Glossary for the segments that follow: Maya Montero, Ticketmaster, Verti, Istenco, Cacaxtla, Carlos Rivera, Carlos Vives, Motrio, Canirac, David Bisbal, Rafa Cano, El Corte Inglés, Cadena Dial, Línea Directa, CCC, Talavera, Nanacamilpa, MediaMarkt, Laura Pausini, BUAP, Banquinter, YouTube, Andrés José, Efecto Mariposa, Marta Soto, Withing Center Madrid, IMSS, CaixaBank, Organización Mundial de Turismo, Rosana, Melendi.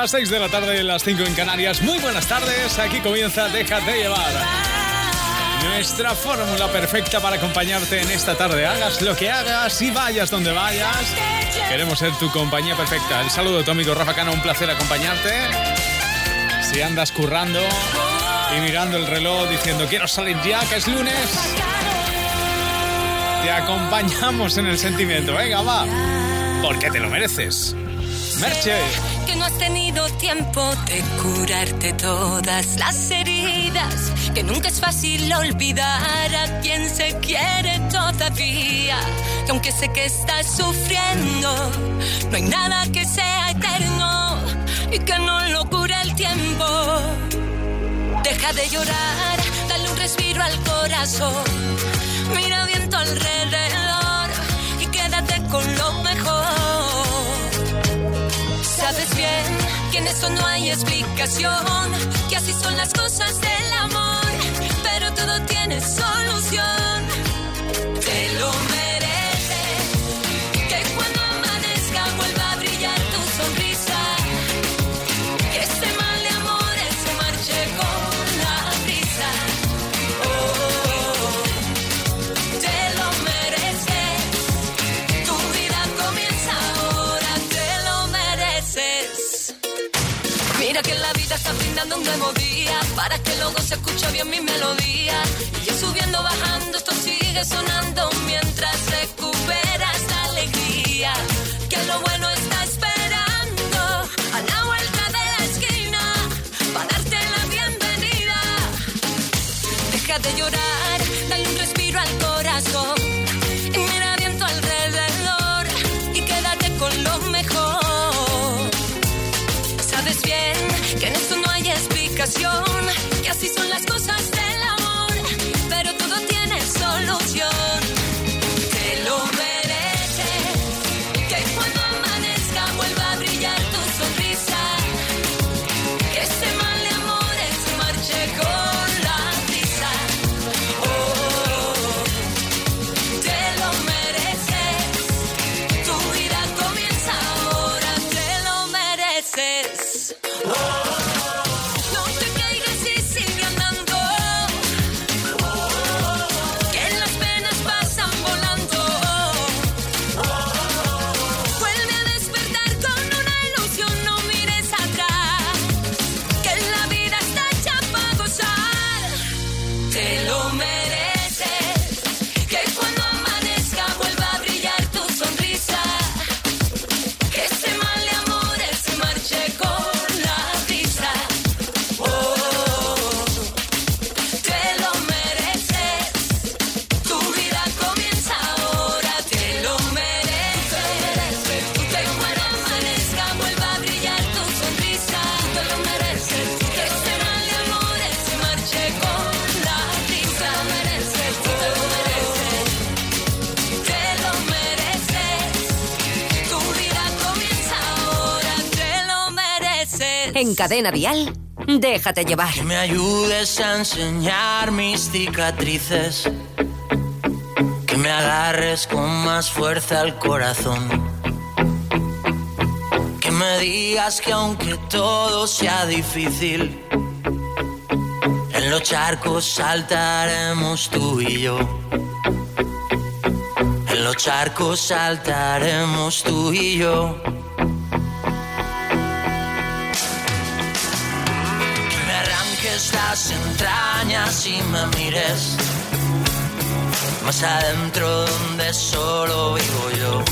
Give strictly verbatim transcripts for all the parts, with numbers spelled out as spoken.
Las seis de la tarde, las cinco en Canarias. Muy buenas tardes, aquí comienza Déjate Llevar. Nuestra fórmula perfecta para acompañarte en esta tarde. Hagas lo que hagas y vayas donde vayas. Queremos ser tu compañía perfecta. El saludo de tu amigo Rafa Cano, un placer acompañarte. Si andas currando y mirando el reloj diciendo quiero salir ya, que es lunes, te acompañamos en el sentimiento. Venga, va, porque te lo mereces. Merche. Que no has tenido tiempo de curarte todas las heridas, que nunca es fácil olvidar a quien se quiere todavía, que aunque sé que estás sufriendo, no hay nada que sea eterno y que no lo cure el tiempo. Deja de llorar, dale un respiro al corazón, mira bien tu alrededor y quédate con lo mejor. Sabes bien que en eso no hay explicación, que así son las cosas del amor, pero todo tiene solución. Te lo mereces, que cuando amanezca vuelva a brillar tu sonrisa, que este mal de amores se marche con la brisa. Oh, oh, oh. Te lo mereces, tu vida comienza ahora, te lo mereces. Mira que la vida está brindando un nuevo día, para que luego se escuche bien mi melodía. Y yo subiendo, bajando, esto sigue sonando mientras recuperas la alegría. Que lo bueno está esperando a la vuelta de la esquina, para darte la bienvenida. Deja de llorar, dale un respiro al corazón, y mira bien tu alrededor, y quédate con lo mejor. Sabes bien que en esto no hay explicación, que así son las cosas del amor, pero todo tiene solución. Te lo mereces, que cuando amanezca vuelva a brillar tu sonrisa, que este mal de amores se marche con la brisa. Oh, oh, oh. Te lo mereces, tu vida comienza ahora, te lo mereces. No te caigas y sigue andando, que las penas pasan volando. Vuelve a despertar con una ilusión, no mires atrás, que la vida está hecha para gozar. Te lo mereces, que cuando amanezca vuelva a brillar tu sonrisa, que este mal de amores se marche con en Cadena Dial, déjate llevar. Que me ayudes a enseñar mis cicatrices, que me agarres con más fuerza al corazón, que me digas que aunque todo sea difícil, en los charcos saltaremos tú y yo, en los charcos saltaremos tú y yo. Las entrañas y me mires más adentro donde solo vivo yo,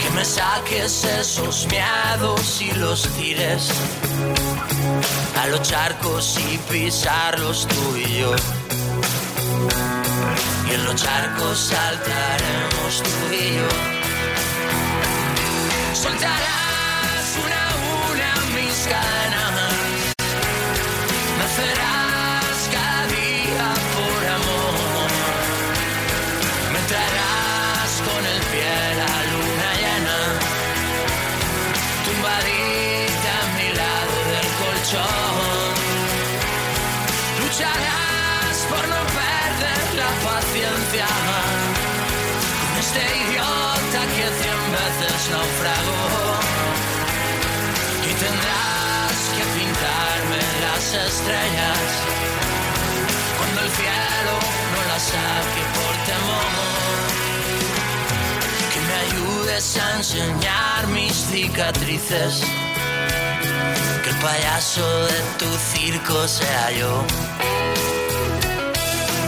que me saques esos miedos y los tires a los charcos y pisarlos tú y yo, y en los charcos saltaremos tú y yo. Soltarás una a una mis ganas, serás cada día por amor, me traerás con el pie la luna llena, tumbadita a mi lado del colchón. Lucharás por no perder la paciencia con este idiota que cien veces naufragó, estrellas, cuando el cielo no las saque por temor, que me ayudes a enseñar mis cicatrices, que el payaso de tu circo sea yo,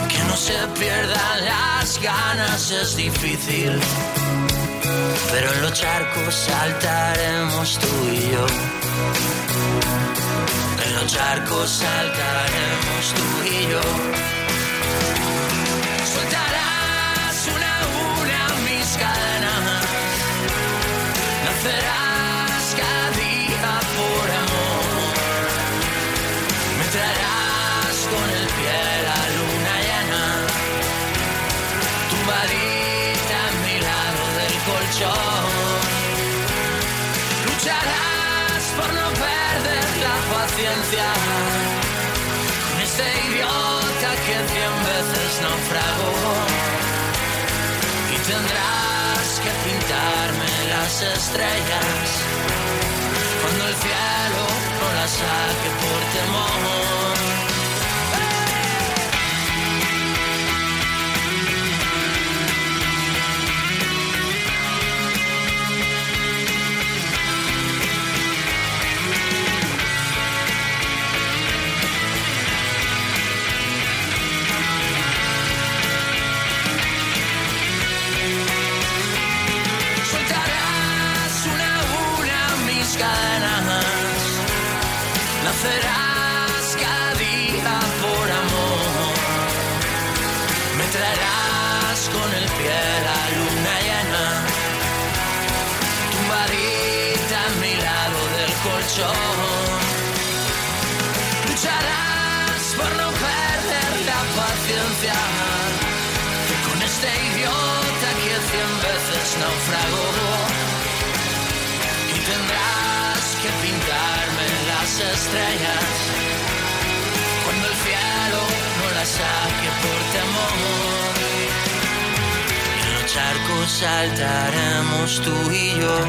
que no se pierdan las ganas, es difícil, pero en los charcos saltaremos tú y yo. En los charcos saltaremos tú y yo. Soltarás una a una mis cadenas. Nacerás cada día por amor. Me traerás con el pie la luna llena. Tu varita en mi lado del colchón. Lucharás por no perder la paciencia con este idiota que cien veces naufragó, y tendrás que pintarme las estrellas cuando el cielo no las saque por temor. Nacerás cada día por amor. Me traerás con el pie la luna llena. Tu varita a mi lado del colchón. Lucharás por no perder la paciencia con este idiota que cien veces naufragó. Y tendrás que pintarme las estrellas cuando el cielo no las saque por temor. En los charcos saltaremos tú y yo.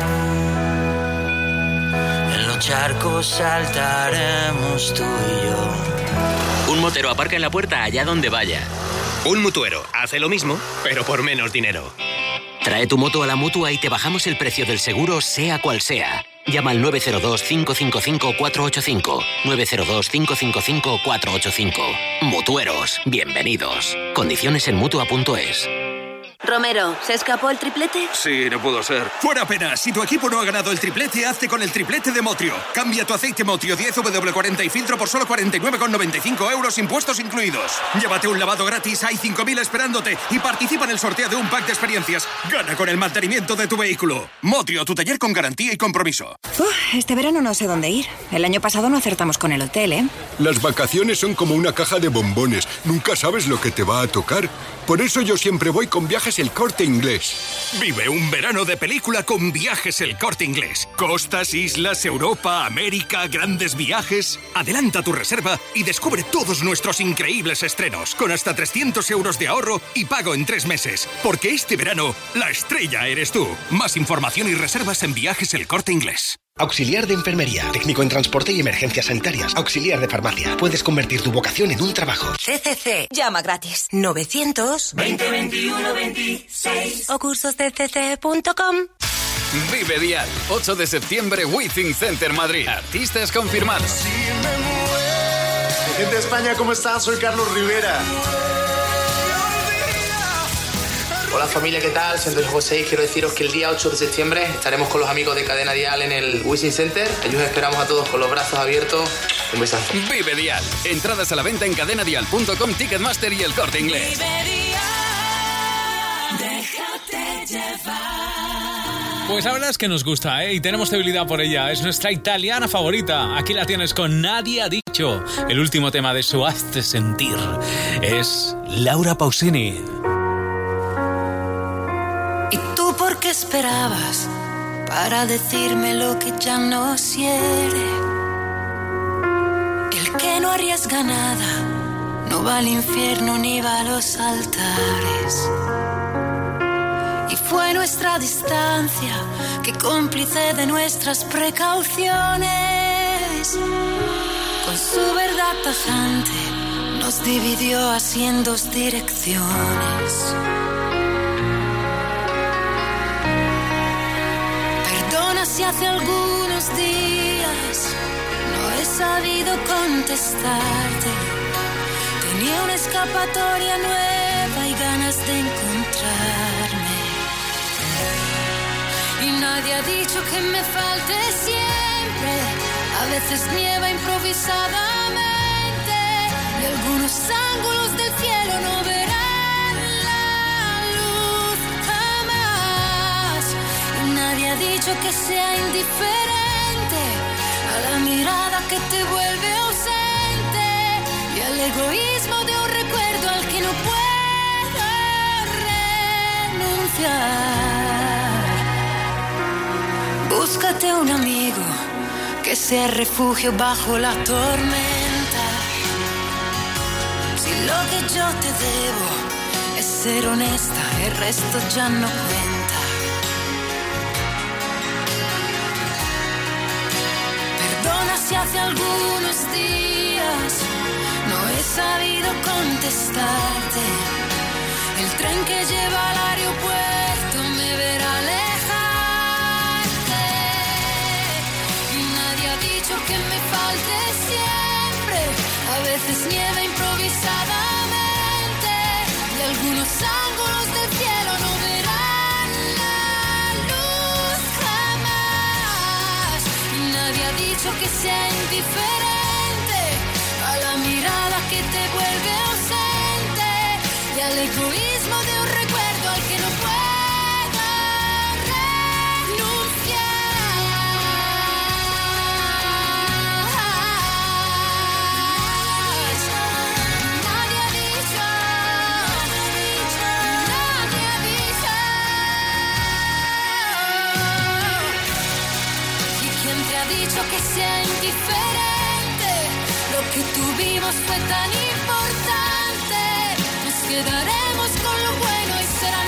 En los charcos saltaremos tú y yo. Un motero aparca en la puerta allá donde vaya. Un mutuero hace lo mismo, pero por menos dinero. Trae tu moto a la Mutua y te bajamos el precio del seguro, sea cual sea. Llama al nueve cero dos, cinco cinco cinco, cuatro ocho cinco. nueve cero dos, cinco cinco cinco, cuatro ocho cinco. Mutueros, bienvenidos. Condiciones en Mutua punto es. Romero, ¿se escapó el triplete? Sí, no pudo ser. ¡Fuera penas! Si tu equipo no ha ganado el triplete, hazte con el triplete de Motrio. Cambia tu aceite Motrio diez W cuarenta y filtro por solo cuarenta y nueve con noventa y cinco euros, impuestos incluidos. Llévate un lavado gratis, hay cinco mil esperándote y participa en el sorteo de un pack de experiencias. Gana con el mantenimiento de tu vehículo. Motrio, tu taller con garantía y compromiso. Uf, este verano no sé dónde ir. El año pasado no acertamos con el hotel, ¿eh? Las vacaciones son como una caja de bombones. Nunca sabes lo que te va a tocar. Por eso yo siempre voy con viajes El Corte Inglés. Vive un verano de película con Viajes El Corte Inglés. Costas, islas, Europa, América, grandes viajes. Adelanta tu reserva y descubre todos nuestros increíbles estrenos con hasta trescientos euros de ahorro y pago en tres meses. Porque este verano, la estrella eres tú. Más información y reservas en Viajes El Corte Inglés. Auxiliar de enfermería, técnico en transporte y emergencias sanitarias, auxiliar de farmacia. Puedes convertir tu vocación en un trabajo. C C C. Llama gratis. novecientos veinte veintiuno veintiséis o cursos de c c c punto com. Vive Dial. ocho de septiembre, Withing Center Madrid. Artistas confirmados. Gente de España, ¿cómo estás? Soy Carlos Rivera. Hola familia, ¿qué tal? Soy Andrés José y quiero deciros que el día ocho de septiembre estaremos con los amigos de Cadena Dial en el Withing Center. Allí os esperamos a todos con los brazos abiertos. Un besazo. Vive Dial. Entradas a la venta en cadena dial punto com, Ticketmaster y El Corte Inglés. Vive Dial. Déjate llevar. Pues la verdad es que nos gusta, ¿eh? Y tenemos debilidad por ella. Es nuestra italiana favorita. Aquí la tienes con Nadie ha dicho. El último tema de su Hazte Sentir es Laura Pausini. ¿Qué esperabas para decirme lo que ya no quiere? El que no arriesga nada no va al infierno ni va a los altares. Y fue nuestra distancia que cómplice de nuestras precauciones Con su verdad tajante nos dividió así en dos direcciones. Perdona si hace algunos días no he sabido contestarte. Tenía una escapatoria nueva y ganas de encontrarme. Y nadie ha dicho que me falte siempre. A veces nieva improvisadamente y algunos ángulos del cielo no verán la luz jamás. Y nadie ha dicho que sea indiferente a la mirada que te vuelve ausente y al egoísmo de un recuerdo al que no puedo renunciar. Búscate un amigo que sea refugio bajo la tormenta. Si lo que yo te debo es ser honesta, el resto ya no cuenta. Perdona si hace algunos días no he sabido contestarte. El tren que lleva al aeropuerto me verá lejos. Que me falte siempre, a veces nieva improvisadamente y algunos ángulos del cielo no verán la luz jamás. Y nadie ha dicho que sea indiferente a la mirada que te vuelve ausente y al egoísmo de un recuerdo al que no puedes. Que sea indiferente, lo que tuvimos fue tan importante. Nos quedaremos con lo bueno y será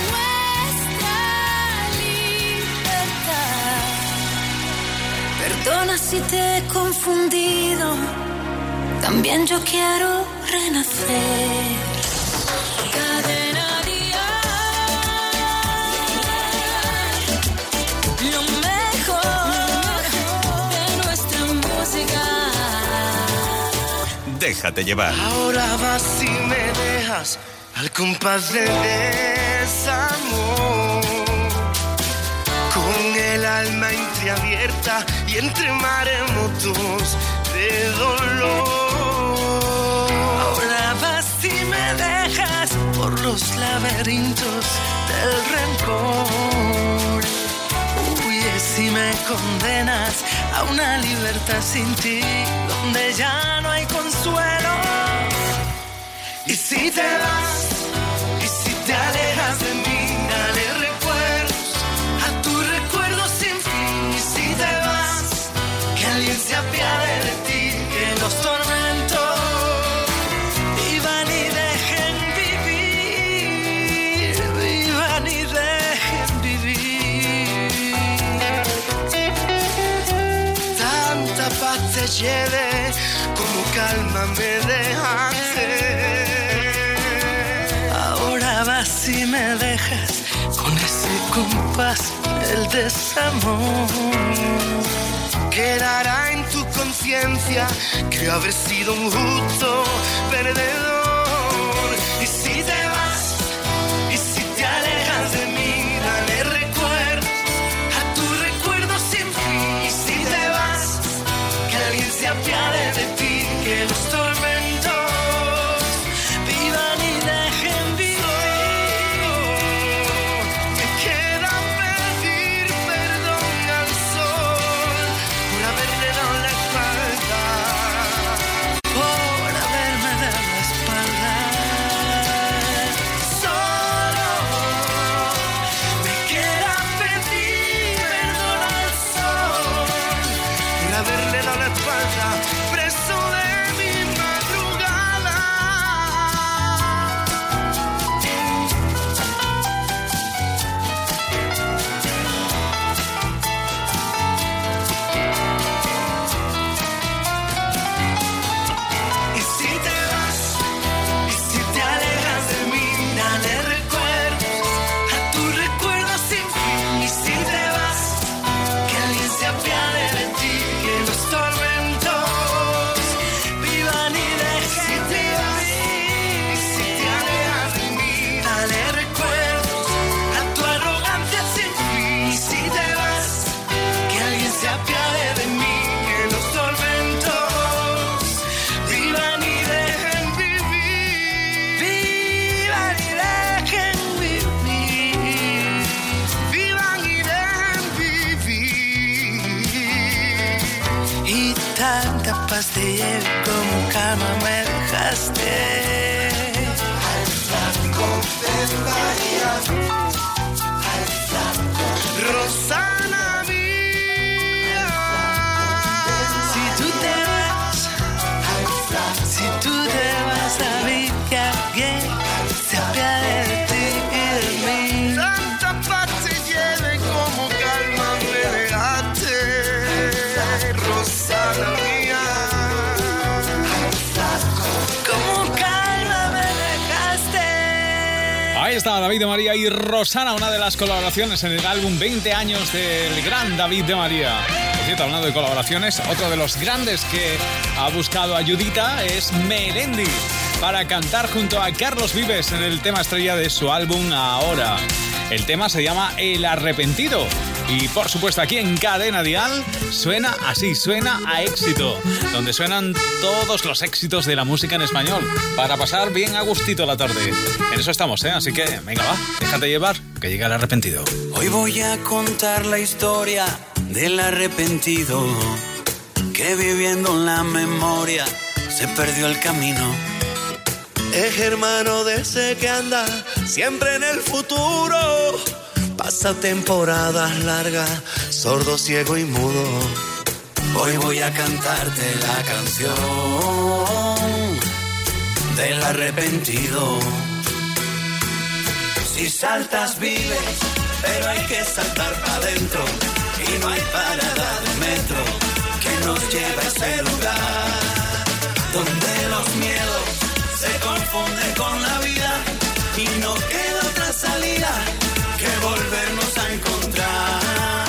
nuestra libertad. Perdona si te he confundido, también yo quiero renacer. Déjate llevar. Ahora vas y me dejas al compás del desamor, con el alma entreabierta y entre maremotos de dolor. Ahora vas y me dejas por los laberintos del rencor. Huyes y me condenas a una libertad sin ti, donde ya no hay consuelo. Y si te vas, y si te alejas de mí, daré recuerdos a tus recuerdos sin fin. Y si te vas, que alguien se apiade de ti, que los tormentos vivan y dejen vivir, vivan y dejen vivir. Tanta paz te lleve, calma me dejaste. Ahora vas y me dejas con ese compás del desamor. Quedará en tu conciencia que habré sido un justo perdedor. Y si te vas, y si te alejas de mí, dale recuerdos a tus recuerdos sin fin. Y si te vas, que alguien se apiade de ti, que los tormentos vivan y dejen vivir. Te queda pedir perdón al sol por haberme dado la espalda, por haberme dado la espalda. te lleve como calma me dejaste. Al flanco de María, al flanco de Rosana mía, si tú te vas, si tú te vas a vivir que alguien se apiade de ti y de mí. Tanta paz te lleve como calma me dejaste, Rosana mía. Ahí está David de María y Rosana, una de las colaboraciones en el álbum veinte años del gran David de María. Por cierto, hablando de colaboraciones, otro de los grandes que ha buscado ayudita es Melendi para cantar junto a Carlos Vives en el tema estrella de su álbum Ahora. El tema se llama El Arrepentido y, por supuesto, aquí en Cadena Dial suena así, suena a éxito, donde suenan todos los éxitos de la música en español para pasar bien a gustito la tarde. En eso estamos, ¿eh? Así que, venga, va, déjate llevar, que llega el arrepentido. Hoy voy a contar la historia del arrepentido que viviendo en la memoria se perdió el camino. Es hermano de ese que anda siempre en el futuro, pasa temporadas largas, sordo, ciego y mudo. Hoy voy a cantarte la canción del arrepentido. Si saltas vives, pero hay que saltar para adentro, y no hay parada de metro que nos lleve a ese lugar donde los miedos se confunde con la vida y no queda otra salida que volvernos a encontrar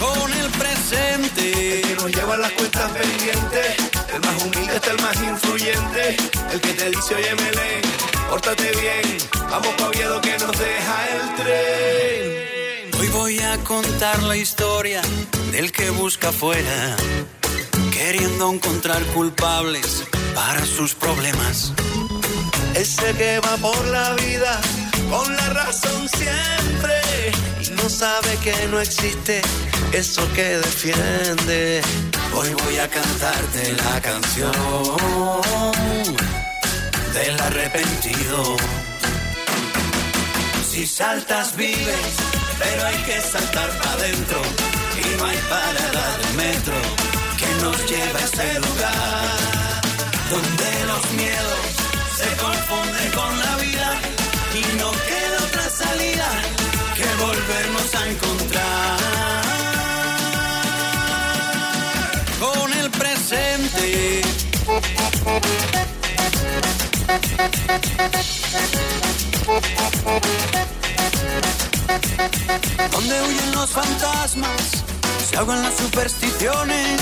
con el presente. El que nos lleva las cuentas pendientes, el más humilde hasta el más influyente, el que te dice oye Melén, pórtate bien, vamos pa' Oviedo que nos deja el tren. Hoy voy a contar la historia del que busca afuera, queriendo encontrar culpables para sus problemas. Ese que va por la vida con la razón siempre y no sabe que no existe eso que defiende. Hoy voy a cantarte la canción del arrepentido. Si saltas vives, pero hay que saltar para adentro y no hay parada de metro que nos lleva a ese lugar donde los miedos se confunden con la vida y no queda otra salida que volvernos a encontrar con el presente. Donde huyen los fantasmas, se ahogan las supersticiones,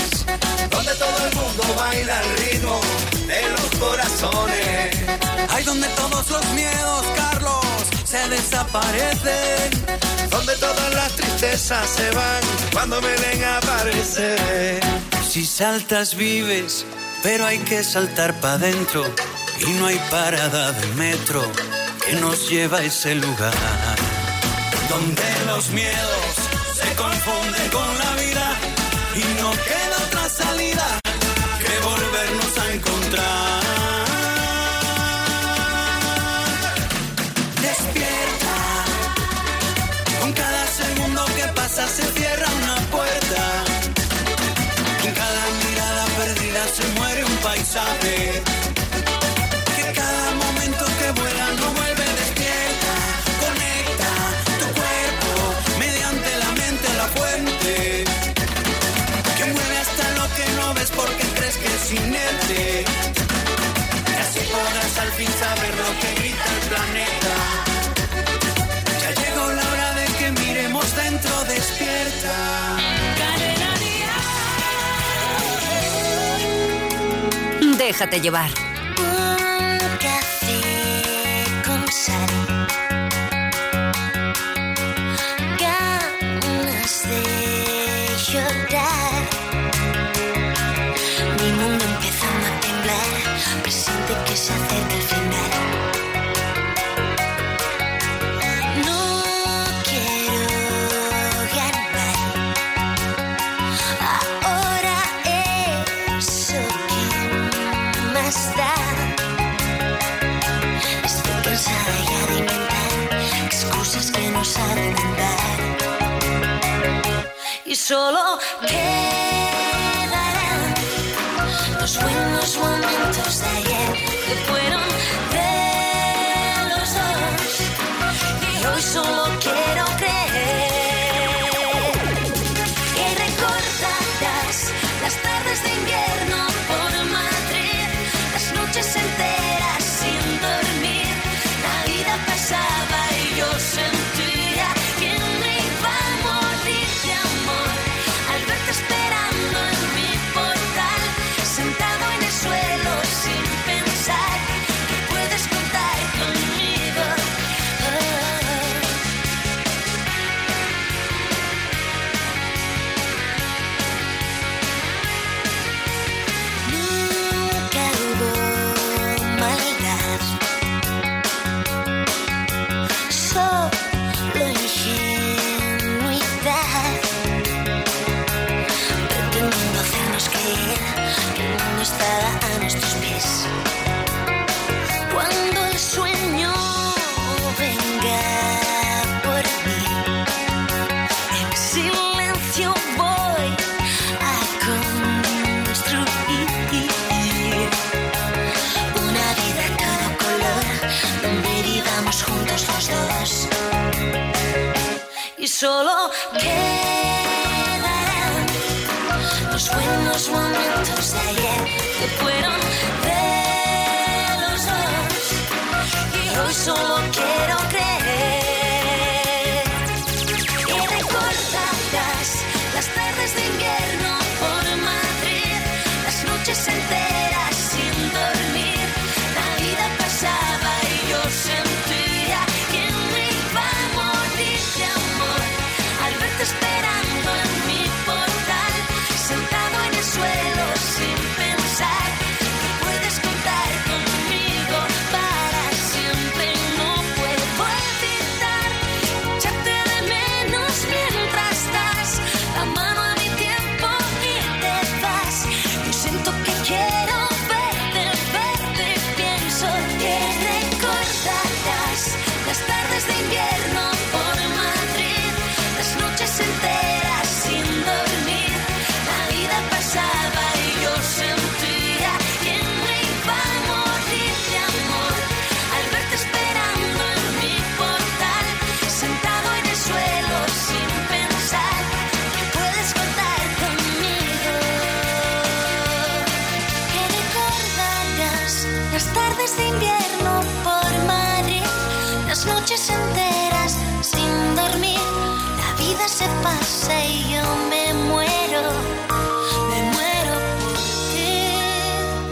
donde todo el mundo baila al ritmo de los corazones. Hay donde todos los miedos, Carlos, se desaparecen, donde todas las tristezas se van cuando me ven aparecer. Si saltas vives, pero hay que saltar pa' dentro, y no hay parada de metro que nos lleva a ese lugar donde los miedos se confunden con la vida y no queda otra salida que volvernos a encontrar. Despierta, con cada segundo que pasa se cierra una puerta, con cada mirada perdida se muere un paisaje, que cada momento que vuela no vuelve. Inerte. Y así podrás al fin saber lo que grita el planeta. Ya llegó la hora de que miremos dentro, despierta. Cadena Dial. Déjate llevar. Un café con sal. Se acerca el final. No quiero ganar. Ahora solo quedarán los buenos momentos de ayer que fueron de los dos, y hoy solo quiero creer que recordarás las tardes de invierno por Madrid, las noches enteras sin dormir, la vida pasaba y yo sentía que me iba a morir de amor al verte esperando en mi portal, sentado en el suelo sin pensar que puedes contar conmigo. Oh. Nunca hubo maldad, solo ingenuidad, pretendiendo hacernos creer que el mundo estaba a nuestros pies, cuando el sueño venga por mí, en silencio voy a construir una vida a todo color, donde vivamos juntos los dos, y solo quedarán los buenos momentos de ayer que fueron de los dos, y hoy solo quiero creer que recordarás las tardes de invierno por Madrid, las noches enteras sin dormir, la vida pasaba y yo sentía que me iba a morir de amor al verte esperando en mi portal, sentado en el suelo sin pensar que puedes contar conmigo para siempre. No puedo evitar echarte de menos mientras das la mano a mi tiempo y te vas. Yo siento que quiero verte, verte. Pienso que recordarás las tardes de invierno por Madrid, las noches enteras sin dormir, la vida pasaba y yo sentía que me iba a morir de amor al verte esperando en mi portal, sentado en el suelo sin pensar que puedes contar conmigo. Que recordarás las tardes de invierno por Madrid, las noches enteras sin dormir, la vida se pasa y yo me muero, me muero por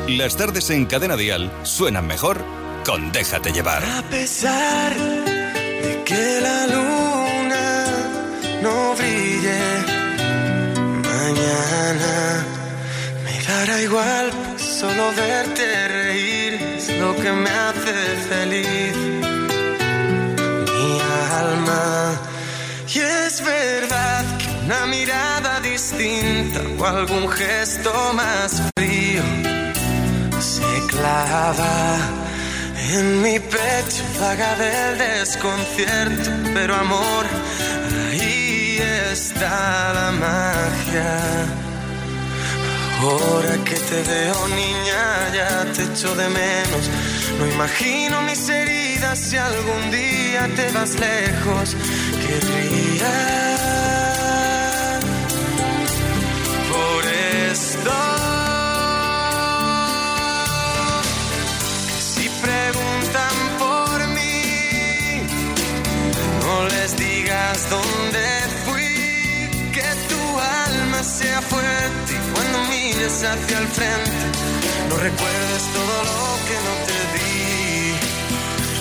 ti. Las tardes en Cadena Dial suenan mejor con Déjate Llevar. A pesar de que la luna no brille mañana, me dará igual, pues solo verte reír es lo que me hace feliz. Mi alma, y es verdad que una mirada distinta o algún gesto más frío se clava en mi pecho, vaga del desconcierto, pero amor, ahí está la magia. Ahora que te veo, niña, ya te echo de menos. No imagino mis heridas si algún día te vas lejos. Querría por esto. Preguntan por mí, no les digas dónde fui, que tu alma sea fuerte y cuando mires hacia el frente no recuerdes todo lo que no te di.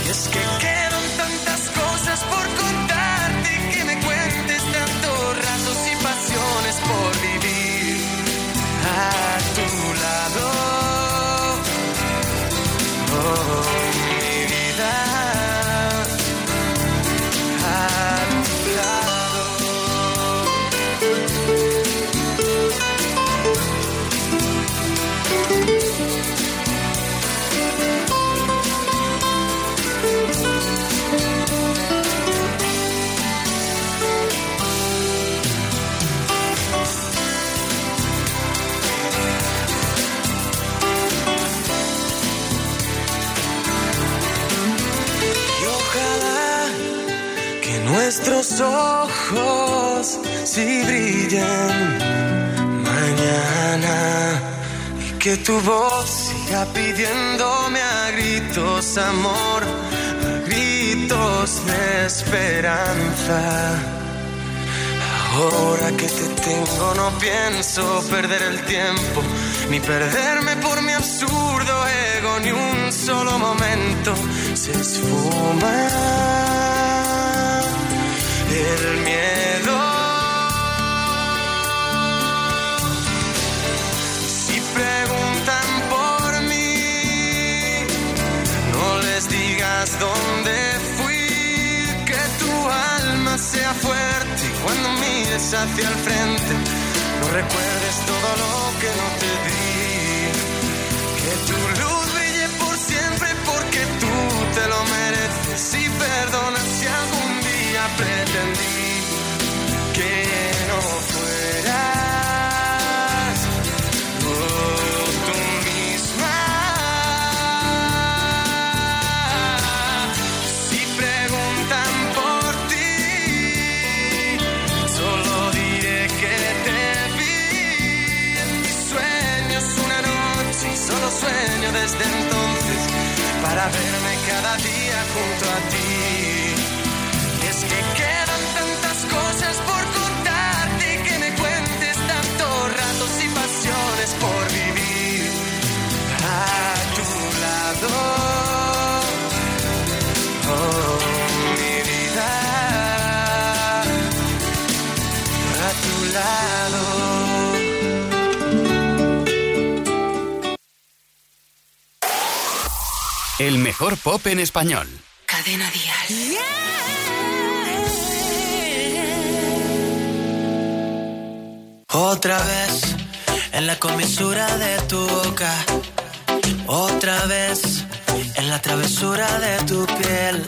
Y es que quedan tantas cosas por contarte, que me cuentes tantos ratos y pasiones por vivir a tu lado. Oh, mi vida a tu lado. nuestros ojos si brillan mañana, y que tu voz siga pidiéndome a gritos amor, a gritos de esperanza. Ahora que te tengo no pienso perder el tiempo, ni perderme por mi absurdo ego, ni un solo momento se esfuma el miedo. Si preguntan por mí, no les digas dónde fui, que tu alma sea fuerte y cuando mires hacia el frente no recuerdes todo lo que no te di, que tu luz brille por siempre porque tú te lo mereces, y perdona si algún pretendí que no fueras oh, tú misma. Si preguntan por ti, solo diré que te vi en mis sueños una noche, y solo sueño desde entonces para verme cada día junto a ti. Que quedan tantas cosas por contarte, que me cuentes tantos ratos y pasiones por vivir a tu lado. Oh, mi vida, a tu lado. El mejor pop en español. Cadena Dial. Yeah. Otra vez en la comisura de tu boca, otra vez en la travesura de tu piel,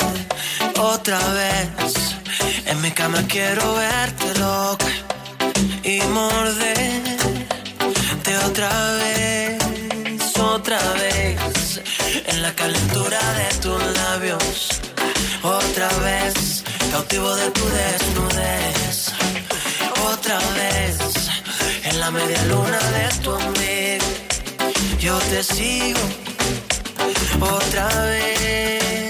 otra vez en mi cama quiero verte loca y morderte otra vez, otra vez en la calentura de tus labios, otra vez cautivo de tu desnudez, otra vez en la media luna de tu ombligo yo te sigo otra vez.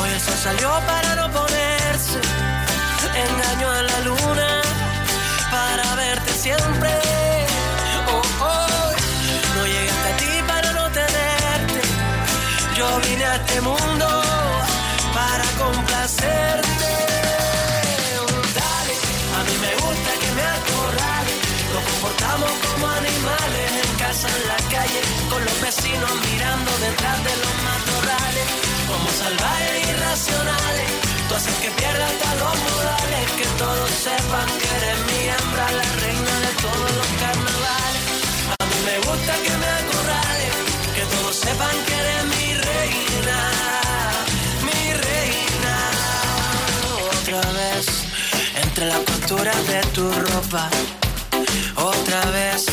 Hoy el sol salió para no ponerse, engaño a la luna para verte siempre. Oh, oh. No llegué hasta ti para no tenerte, yo vine a este mundo para complacerte. Comportamos como animales en casa, en la calle, con los vecinos mirando detrás de los matorrales. Como salvajes irracionales, tú haces que pierdas hasta los modales, que todos sepan que eres mi hembra, la reina de todos los carnavales. A mí me gusta que me acorrales, que todos sepan que eres mi reina, mi reina. Otra vez, entre las costuras de tu ropa, otra vez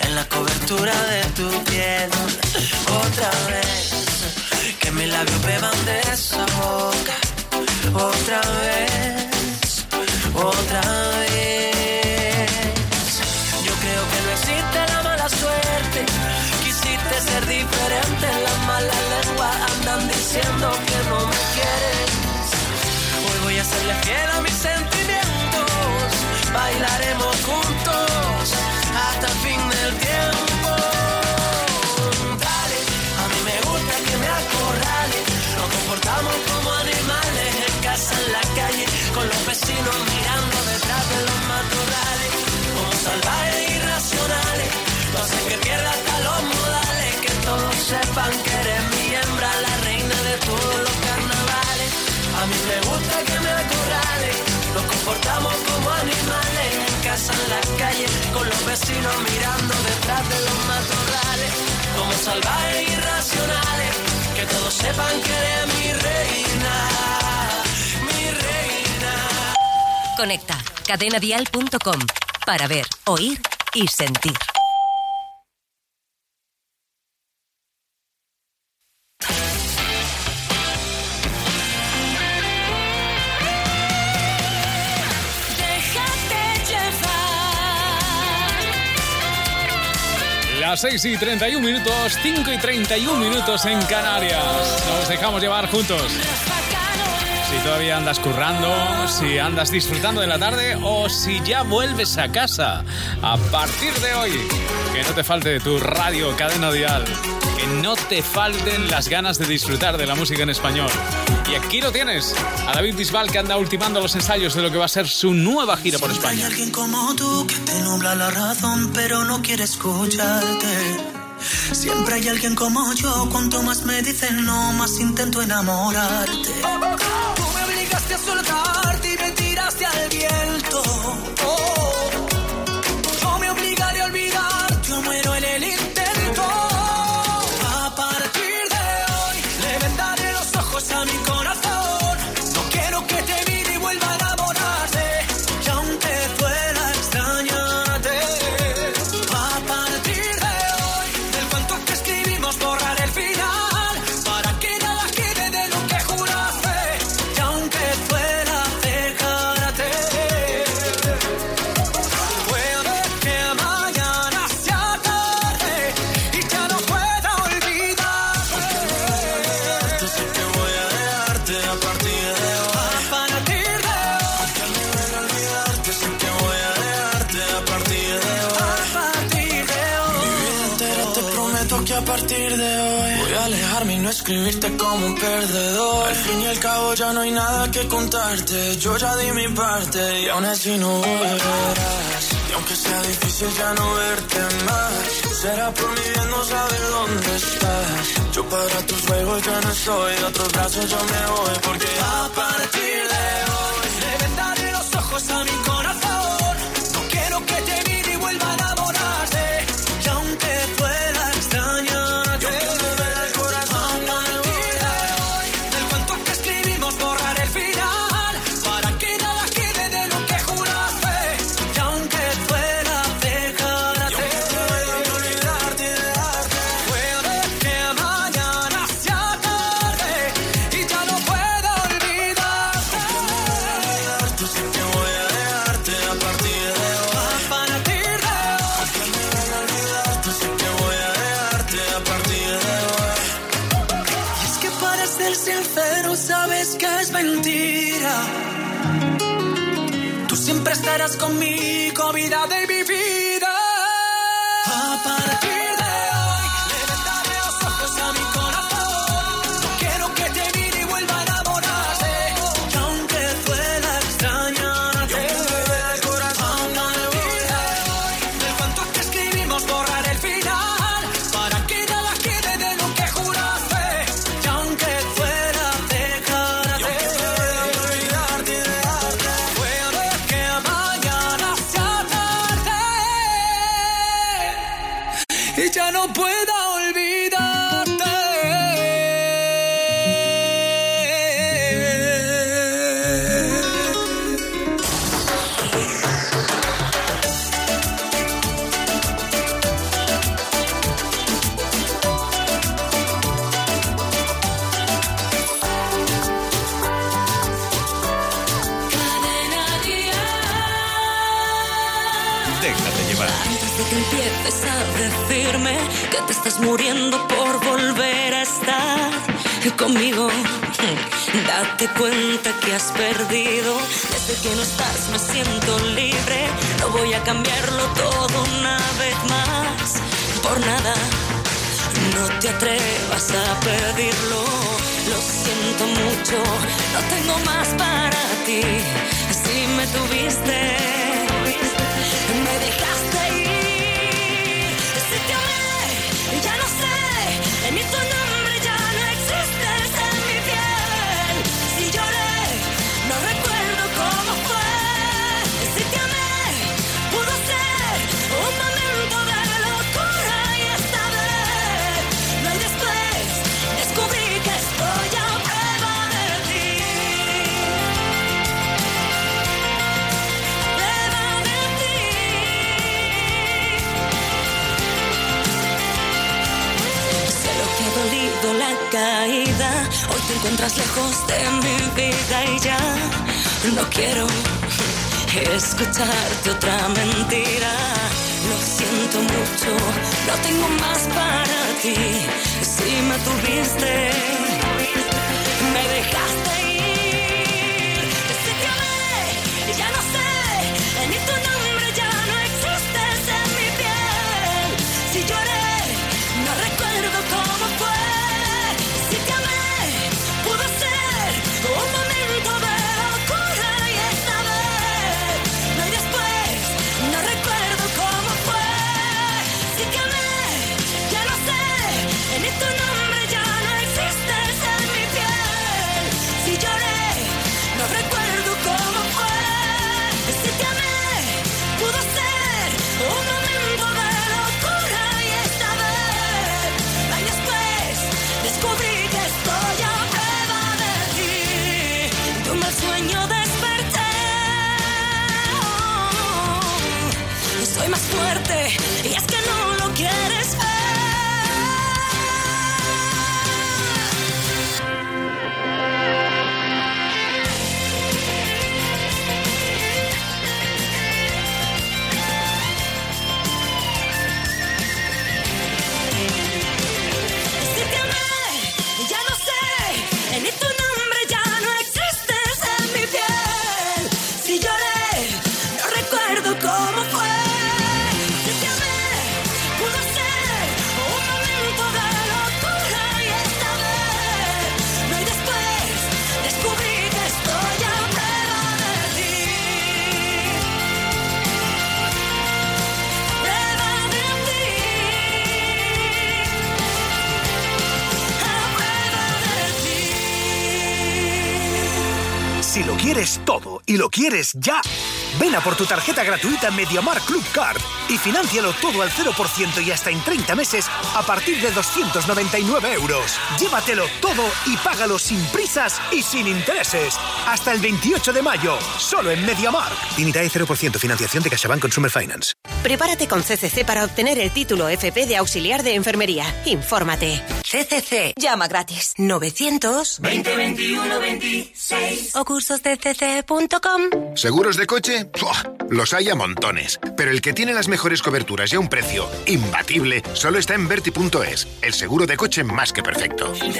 en la cobertura de tu piel, otra vez que mis labios beban de esa boca, otra vez, otra vez. Yo creo que no existe la mala suerte, quisiste ser diferente, las malas lenguas andan diciendo que no me quieres. Hoy voy a serle fiel a mis sentimientos, bailaremos juntos hasta el fin del tiempo. Dale, a mí me gusta que me acorrale. Nos comportamos como animales en casa, en la calle, con los vecinos mirando detrás de los matorrales. Como salvajes irracionales, no haces que pierdas hasta los modales, que todos sepan que eres mi hembra, la reina de todos los carnavales. A mí me gusta que me acorrale. Nos comportamos como animales en casa, en la calle, con los vecinos mirando detrás de los matorrales. Como salvajes irracionales, que todos sepan que eres mi reina, mi reina. Conecta cadena dial punto com para ver, oír y sentir. Las seis y treinta y un minutos, cinco y treinta y un minutos en Canarias. Nos dejamos llevar juntos. Si todavía andas currando, si andas disfrutando de la tarde o si ya vuelves a casa. A partir de hoy, que no te falte tu radio Cadena Dial. Que no te falten las ganas de disfrutar de la música en español. Y aquí lo tienes, a David Bisbal, que anda ultimando los ensayos de lo que va a ser su nueva gira por España. Siempre hay alguien como tú que te nubla la razón, pero no quiere escucharte. Siempre hay alguien como yo, cuanto más me dicen no, más intento enamorarte. Tú me obligaste a soltarte y me tiraste al viento. Oh, yo me obligaré a olvidar, yo muero en el intento. A mi corazón, no quiero que te mire y vuelva a enamorarse. Y aunque pueda extrañarte, a partir de hoy, del cuento que escribimos, borrar el final, para que nada quede de lo que juraste. Y aunque pueda dejarte, puede que mañana sea tarde y ya no pueda olvidarte. A partir de hoy voy a alejarme y no escribirte como un perdedor. Al fin y al cabo ya no hay nada que contarte. Yo ya di mi parte y aún así no volverás. Y aunque sea difícil ya no verte más, será por mi bien no saber dónde estás. Yo para tus juegos ya no estoy, de otros brazos yo me voy. Porque a partir de hoy le vendaré los ojos a mi corazón. No quiero que te mire y vuelva a enamorarse. Y aunque pueda extrañar, estarás conmigo, vida de mi vida. A partir de hoy, le vendaré los ojos a mi corazón. No quiero que te mire y vuelva a enamorarse. Y aunque pueda extrañarte, yo me veré el corazón. A partir de hoy, del cuento que escribimos, borrar el final, para que nada quede de lo que juraste. Y aunque pueda dejarte, olvidarte y dejarte. Y ya no pueda olvidarte. Déjate llevar. Antes de que empieces a decir que te estás muriendo por volver a estar conmigo, date cuenta que has perdido. Desde que no estás me siento libre. No voy a cambiarlo todo una vez más por nada. No te atrevas a pedirlo. Lo siento mucho, no tengo más para ti. Si me tuviste, me dejaste ir. Ya no sé, ni tu nombre ya no existes en mi piel. Si lloré, no recuerdo cómo fue. Si te amé, pudo ser un momento de locura y esta vez no hay después, descubrí que estoy a prueba de ti. Prueba de ti. Te ha dolido la caída, hoy te encuentras lejos de mi vida y ya no quiero escucharte otra mentira. Lo siento siento mucho, no tengo más para ti. Si me tuviste, me dejaste ir. Si te amé, ya no sé, ni tu nombre ya no existes en mi piel. Si lloré, no recuerdo cómo fue. Si te amé, pudo ser un momento de locura y esta vez no, y después no recuerdo cómo fue. Si te amé, ya no sé, ni tu nombre ya no existes en mi piel. Si lloré, no recuerdo cómo fue. Si te amé, pudo ser un momento de locura y esta vez, años después, descubrí que estoy a prueba de ti. De un mal sueño desperté, oh, soy más fuerte y es que no lo quieres ver. Si lo quieres todo y lo quieres ya, ven a por tu tarjeta gratuita MediaMarkt Club Card y fináncialo todo al cero por ciento y hasta en treinta meses a partir de doscientos noventa y nueve euros. Llévatelo todo y págalo sin prisas y sin intereses. Hasta el veintiocho de mayo, solo en MediaMarkt. Límite de cero por ciento financiación de CaixaBank Consumer Finance. Prepárate con C C C para obtener el título F P de auxiliar de enfermería. Infórmate. C C C. Llama gratis. novecientos veinte veintiuno veintiséis. Ocurre c c c punto com. ¿Seguros de coche? ¡Puah! Los hay a montones. Pero el que tiene las mejores coberturas y a un precio imbatible solo está en Verti punto es. El seguro de coche más que perfecto. Déjate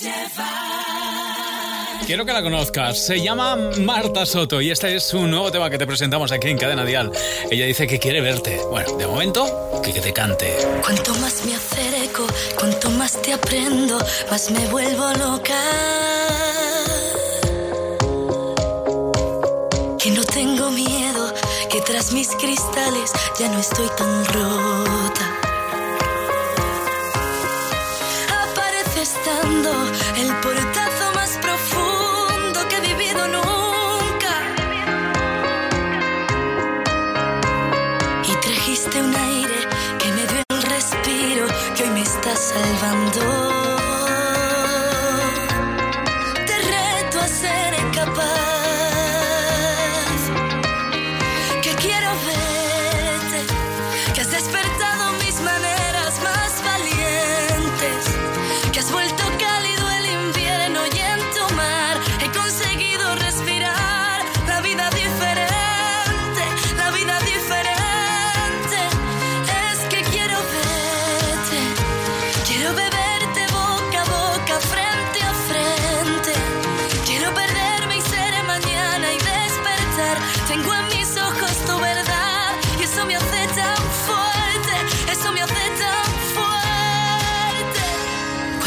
llevar. Quiero que la conozcas. Se llama Marta Soto y este es un nuevo tema que te presentamos aquí en Cadena Dial. Ella dice que quiere verte. Bueno, de momento, que, que te cante. Cuanto más me acerco, cuanto más te aprendo, más me vuelvo loca. Que no tengo miedo, que tras mis cristales ya no estoy tan rota. Aparece estando el portazo más profundo que he vivido nunca. Y trajiste un aire que me dio el respiro que hoy me está salvando. Te reto a ser capaz.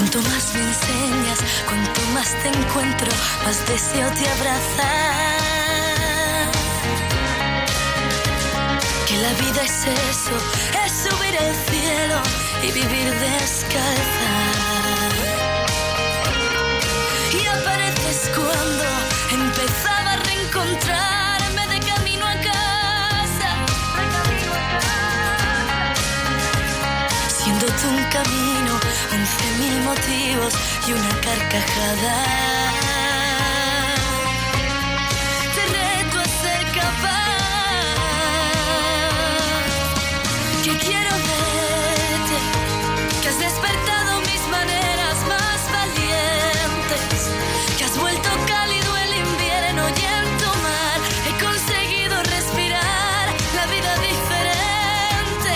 Cuanto más me enseñas, cuanto más te encuentro, más deseo te abrazar. Que la vida es eso, es subir al cielo y vivir descalza. Y apareces cuando empezaba a reencontrarme de camino a casa. Siendo tú un camino, once mil motivos y una carcajada. Te reto a ser capaz. Que quiero verte, que has despertado mis maneras más valientes, que has vuelto cálido el invierno y en tu mar he conseguido respirar la vida diferente.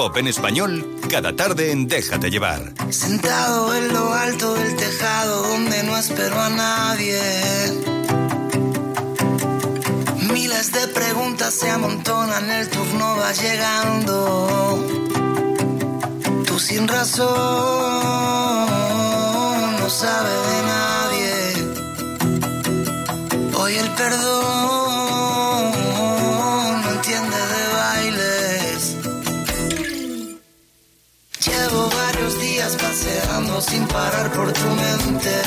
pop en español, cada tarde en Déjate Llevar. Sentado en lo alto del tejado donde no espero a nadie. Miles de preguntas se amontonan, el turno va llegando. Tú sin razón, no sabes de nadie. Hoy el perdón. Paseando sin parar por tu mente,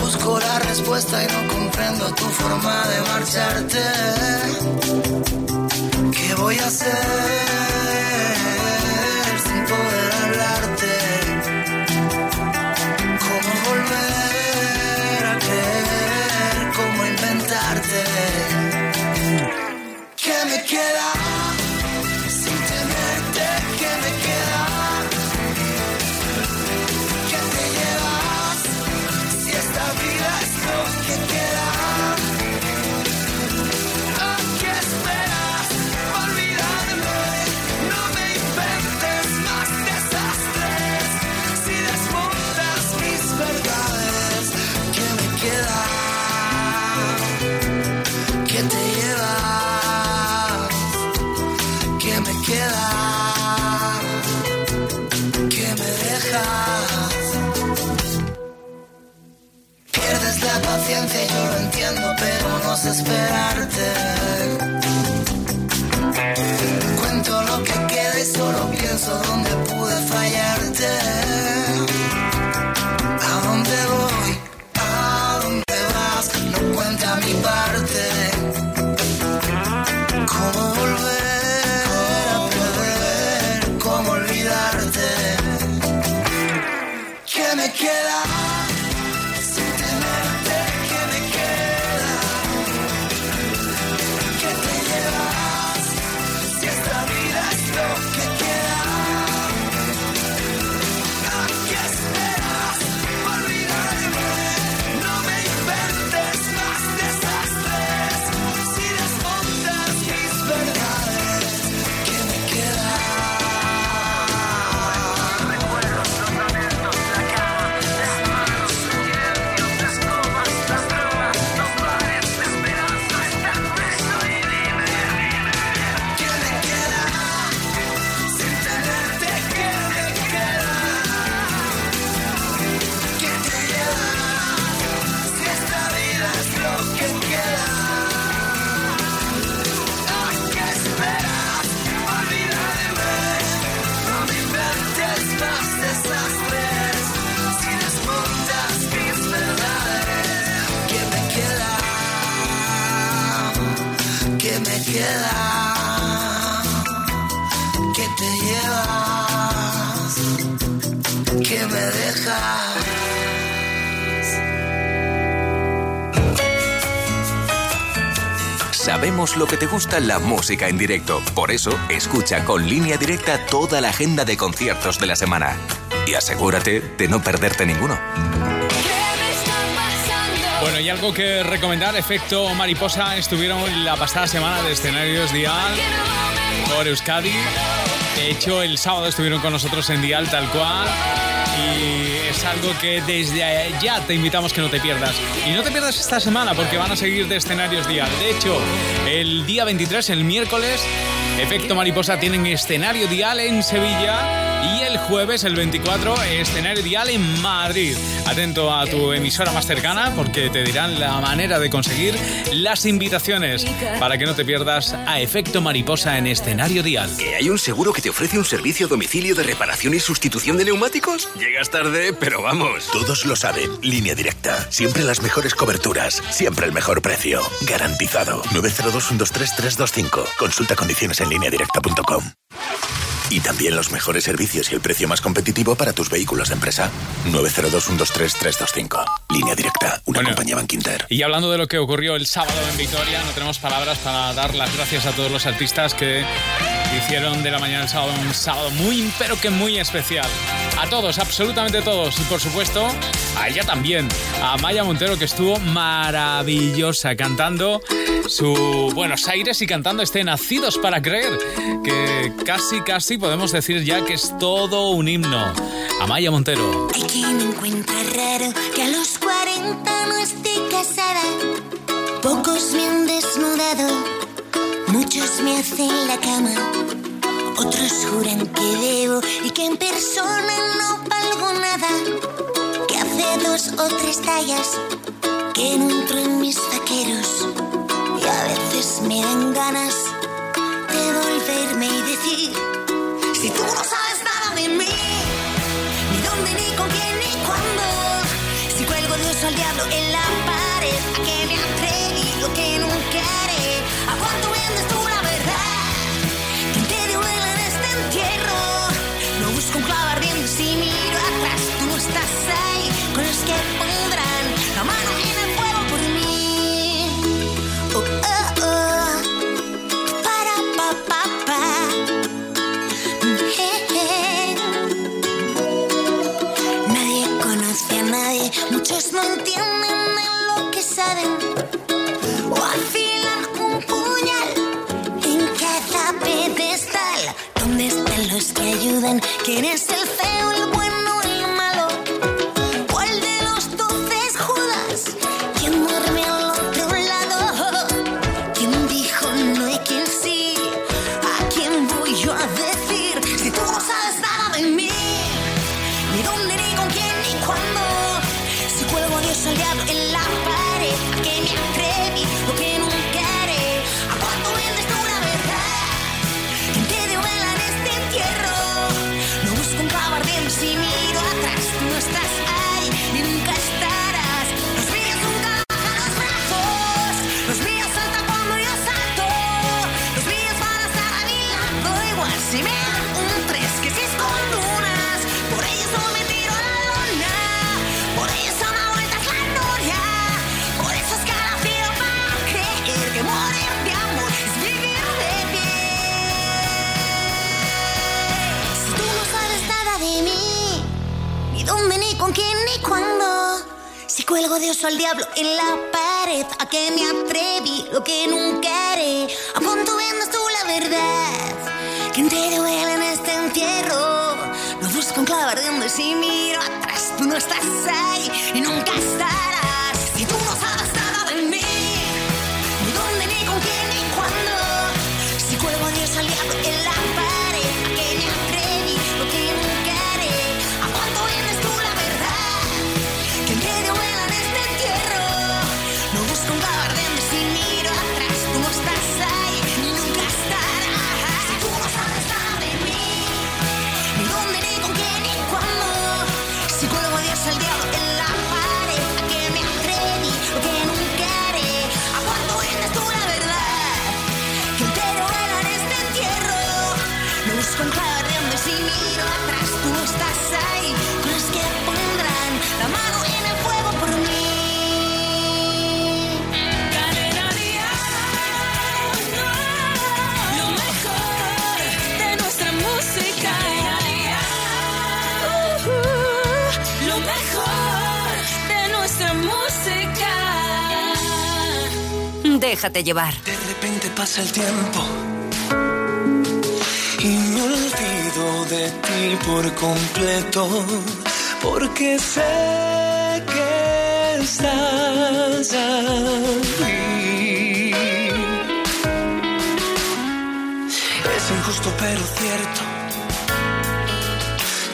busco la respuesta y no comprendo tu forma de marcharte. ¿Qué voy a hacer sin poder hablarte? ¿Cómo volver a creer? ¿Cómo inventarte? ¿Qué me queda? Yo lo entiendo, pero no sé esperarte. Cuento lo que queda y solo pienso dónde pude fallarte. ¿A dónde voy? ¿A dónde vas? No cuenta mi parte. ¿Cómo volver a perder? ¿Cómo olvidarte? ¿Qué me queda? Sabemos lo que te gusta la música en directo. Por eso, escucha con Línea Directa toda la agenda de conciertos de la semana. Y asegúrate de no perderte ninguno. Bueno, y algo que recomendar, Efecto Mariposa estuvieron la pasada semana de Escenarios Dial por Euskadi. De hecho, el sábado estuvieron con nosotros en Dial tal cual. Y es algo que desde ya te invitamos que no te pierdas. Y no te pierdas esta semana porque van a seguir de Escenarios Dial. De hecho, el día veintitrés, el miércoles, Efecto Mariposa tienen Escenario Dial en Sevilla. Y el jueves, el veinticuatro, Escenario Dial en Madrid. Atento a tu emisora más cercana porque te dirán la manera de conseguir las invitaciones para que no te pierdas a Efecto Mariposa en Escenario Dial. ¿Que hay un seguro que te ofrece un servicio a domicilio de reparación y sustitución de neumáticos? Llegas tarde, pero vamos. Todos lo saben. Línea Directa. Siempre las mejores coberturas. Siempre el mejor precio. Garantizado. nueve cero dos uno dos tres tres dos cinco. Consulta condiciones en línea directa punto com. Y también los mejores servicios y el precio más competitivo para tus vehículos de empresa. nueve cero dos uno dos tres tres dos cinco. Línea Directa, una bueno, compañía Banquinter. Y hablando de lo que ocurrió el sábado en Vitoria, no tenemos palabras para dar las gracias a todos los artistas que hicieron de la mañana al sábado un sábado muy, pero que muy especial. A todos, absolutamente todos. Y por supuesto, a ella también. A Maya Montero, que estuvo maravillosa cantando su Buenos Aires y cantando este Nacidos para Creer, que casi, casi podemos decir ya que es todo un himno. A Maya Montero. Hay quien encuentra raro que a los cuarenta no esté casada. Pocos me han desnudado, muchos me hacen la cama, otros juran que debo y que en persona no valgo nada, que hace dos o tres tallas que no entro en mis vaqueros, y a veces me dan ganas de volverme y decir, si tú no sabes nada de mí, ni dónde, ni con quién, ni cuándo, si cuelgo Dios al diablo en la pared, a que me atreví lo que nunca haré. ¿A cuánto vendes tú la verdad? Que te duela en este entierro. No busco un clavo ardiendo si miro atrás. Tú no estás ahí con los que pondrán la mano en el fuego por mí. Oh, oh, oh. Para, pa, pa, pa. Hey, hey. Nadie conoce a nadie. Muchos no entienden lo que saben. Los que ayudan, ¿quién es el feo, el bueno y el malo? ¿Cuál de los doce es Judas? ¿Quién duerme al otro lado? ¿Quién dijo no y quién sí? ¿A quién voy yo a decir? Si tú no sabes nada de mí, ni dónde, ni con quién, ni cuándo, si cuelgo a Dios al diablo en la pared, ¿a qué me atreví? Lo que nunca haré. ¿A cuánto vendes tú la verdad? No busco un clavo ardiendo si miro atrás. Tú no estás ahí, ni nunca estarás. Los míos nunca bajan los brazos. Los míos saltan cuando yo salto. Los míos van a estar a mi lado. Igual si me dan un tres que si es con lunas. Por ellos no me tiro a la lona. Por ellos a una vuelta es la gloria. Por eso es que ahora pido para creer que morir de amor es vivir de pie. De mí, ni dónde, ni con quién, ni cuándo, si cuelgo Dios o al diablo en la pared, a que me atreví, lo que nunca haré. A punto vendas tú la verdad, que te duela en este entierro. No busco un clavo ardiendo si miro atrás. Tú no estás ahí y nunca estarás. Si tú no sabes nada de mí, ni dónde, ni con quién, ni cuándo, si cuelgo Dios al diablo en la pared, a que me atreví, lo que nunca haré. Déjate llevar. De repente pasa el tiempo y me olvido de ti por completo, porque sé que estás ahí. Es injusto pero cierto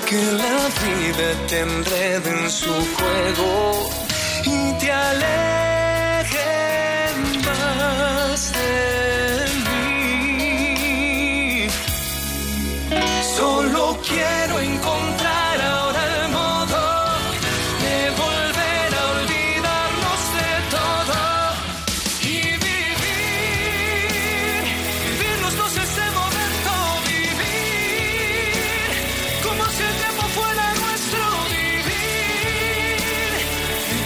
que la vida te enreda en su juego y te aleja de mí. Solo quiero encontrar ahora el modo de volver a olvidarnos de todo y vivir, vivirnos dos ese momento, vivir como si el tiempo fuera nuestro, vivir,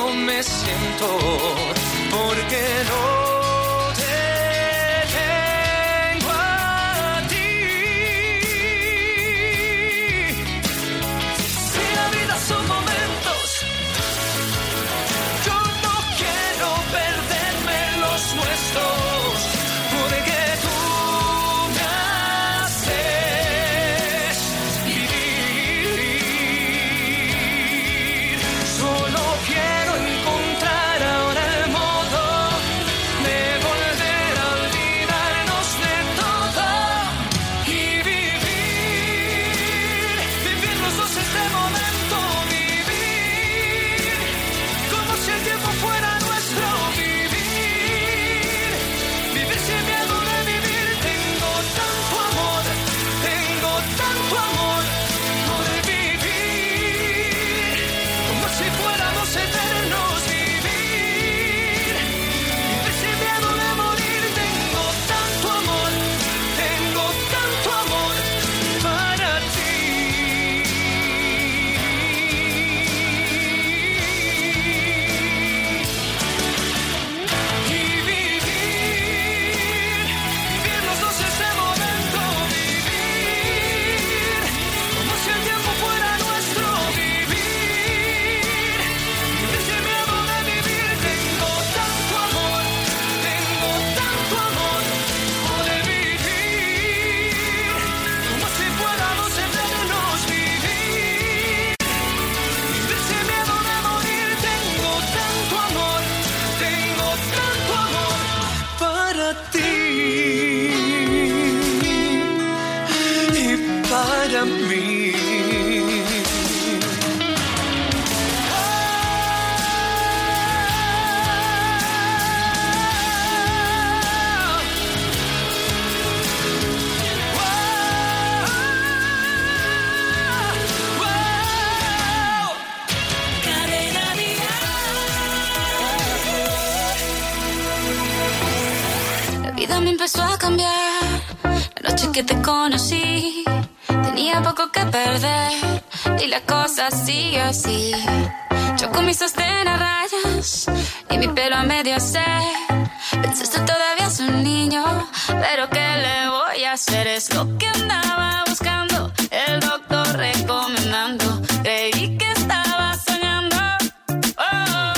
yo me siento, porque no te tengo a ti. Si la vida son momentos, yo no quiero perderme los nuestros, porque tú me haces vivir. Solo quiero encontrar ahora el modo de volver a olvidarnos de todo y vivir, vivir los dos este momento, vivir como si el tiempo fuera nuestro, vivir, vivir sin miedo de vivir. Tengo tanto amor, tengo tanto amor por vivir, como si fuéramos eternos, vivir, vivir sin miedo de morir. Tengo tanto amor, tengo tanto amor para ti. Y vivir, vivir los dos este momento, vivir, como si el tiempo fuera nuestro, vivir, vivir sin miedo de vivir. Tengo tanto amor, tengo tanto amor por vivir, como si fuéramos eternos, vivir, vivir sin miedo de morir. Tengo tanto amor, tengo tanto amor para ti y para mí. Cadena Dial. La vida me empezó a cambiar la noche que te conocí. Tenía poco que perder y la cosa sigue así. Yo con mi sostén a rayas y mi pelo a medio se. Pensaste todavía es un niño, pero ¿qué le voy a hacer? Es lo que andaba buscando, el doctor recomendando. Creí que estaba soñando, oh, oh,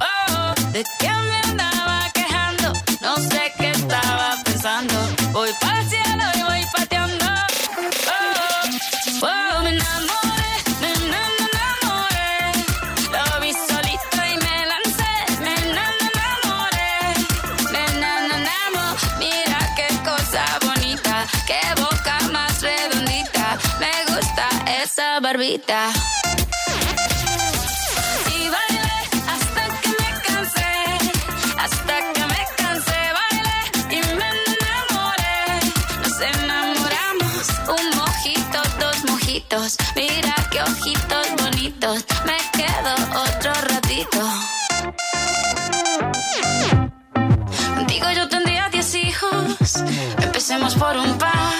oh. ¿De qué me andaba quejando? No sé qué estaba pensando. Voy para el cielo y voy pateando, oh, oh, oh. Me enamoré, me na- na- enamoré. Lo vi solito y me lancé, me na- na- enamoré. Me na- na- enamo- Mira qué cosa bonita, qué boca más redondita. Me gusta esa barbita. Y bailé hasta que me cansé, hasta que me cansé, bailé y me enamoré. Nos enamoramos, un mojito, dos mojitos, mira qué ojitos bonitos, me quedo otro ratito. Contigo yo tendría diez hijos, empecemos por un par.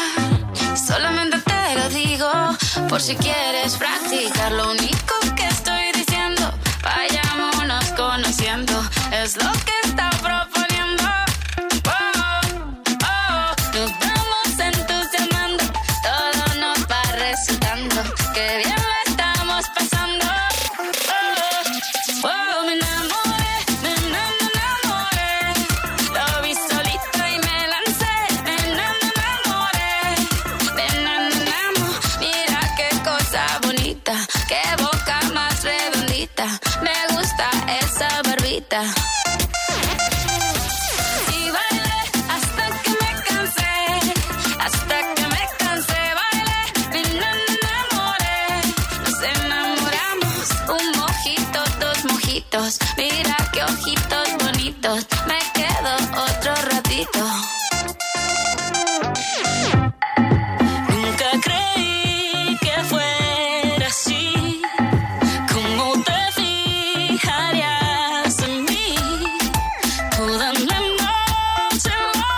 Solamente te lo digo, por si quieres practicar. Lo único que estoy diciendo, vayámonos conociendo, es lo que está proponiendo. Oh, oh, nos vamos entusiasmando, todo nos va resultando, que bien lo estamos pasando. Oh, oh, oh, me enamoré, me na- na- enamoré. Lo vi solito y me lancé, me na- na- enamoré. Me na- na- enamo- Mira qué cosa bonita, qué boca más redondita. Me gusta esa barbita. Y bailé hasta que me cansé, hasta que me cansé, bailé y me enamoré. Nos enamoramos, un mojito, dos mojitos, mira qué ojitos bonitos, me quedo otro ratito. Nunca creí que fuera así, como te fijarías en mí. Toda la noche lo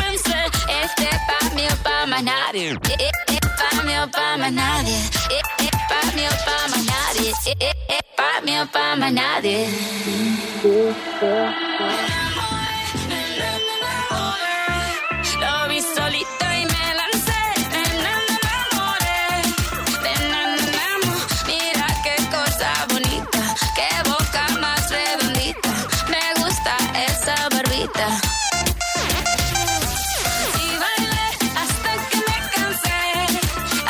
pensé. Este es pa' mí o pa' más nadie. Eh, eh, eh, pa' mí o pa' más nadie. Eh, eh, pa' mí o pa' más nadie. Eh, eh, eh, pa' pa' mí o pa' más nadie. Lo vi solita y me lancé, me enamoré, me enamoré. Mira qué cosa bonita, qué boca más redondita, me gusta esa barbita. Y bailé hasta que me cansé,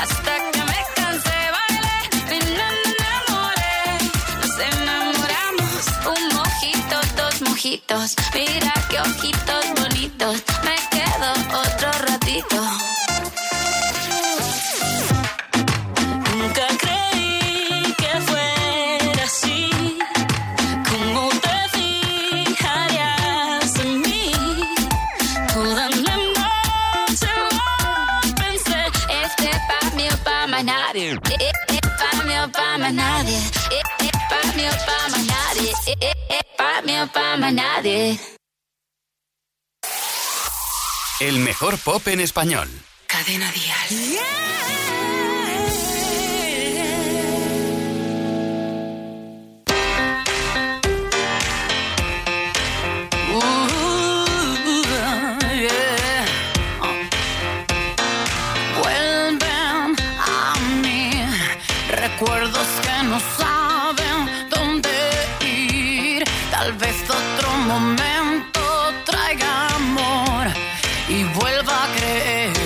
hasta que me cansé, bailé, me enamoré. Nos enamoramos, un mojito, dos mojitos, mira qué ojitos bonitos. Nunca creí que fuera así, como te fijarías en mí. Toda la noche lo pensé. Este es pa' mí o pa' más nadie. Este es pa' mí o pa' más nadie. Este es pa' mí o pa' más nadie. Este es pa' mí o pa' más nadie. El mejor pop en español. Cadena Dial. Yeah. Ooh, yeah. Oh. Vuelven a mí recuerdos que no saben dónde ir. Tal vez otro momento traiga amor. Y vuelva a creer.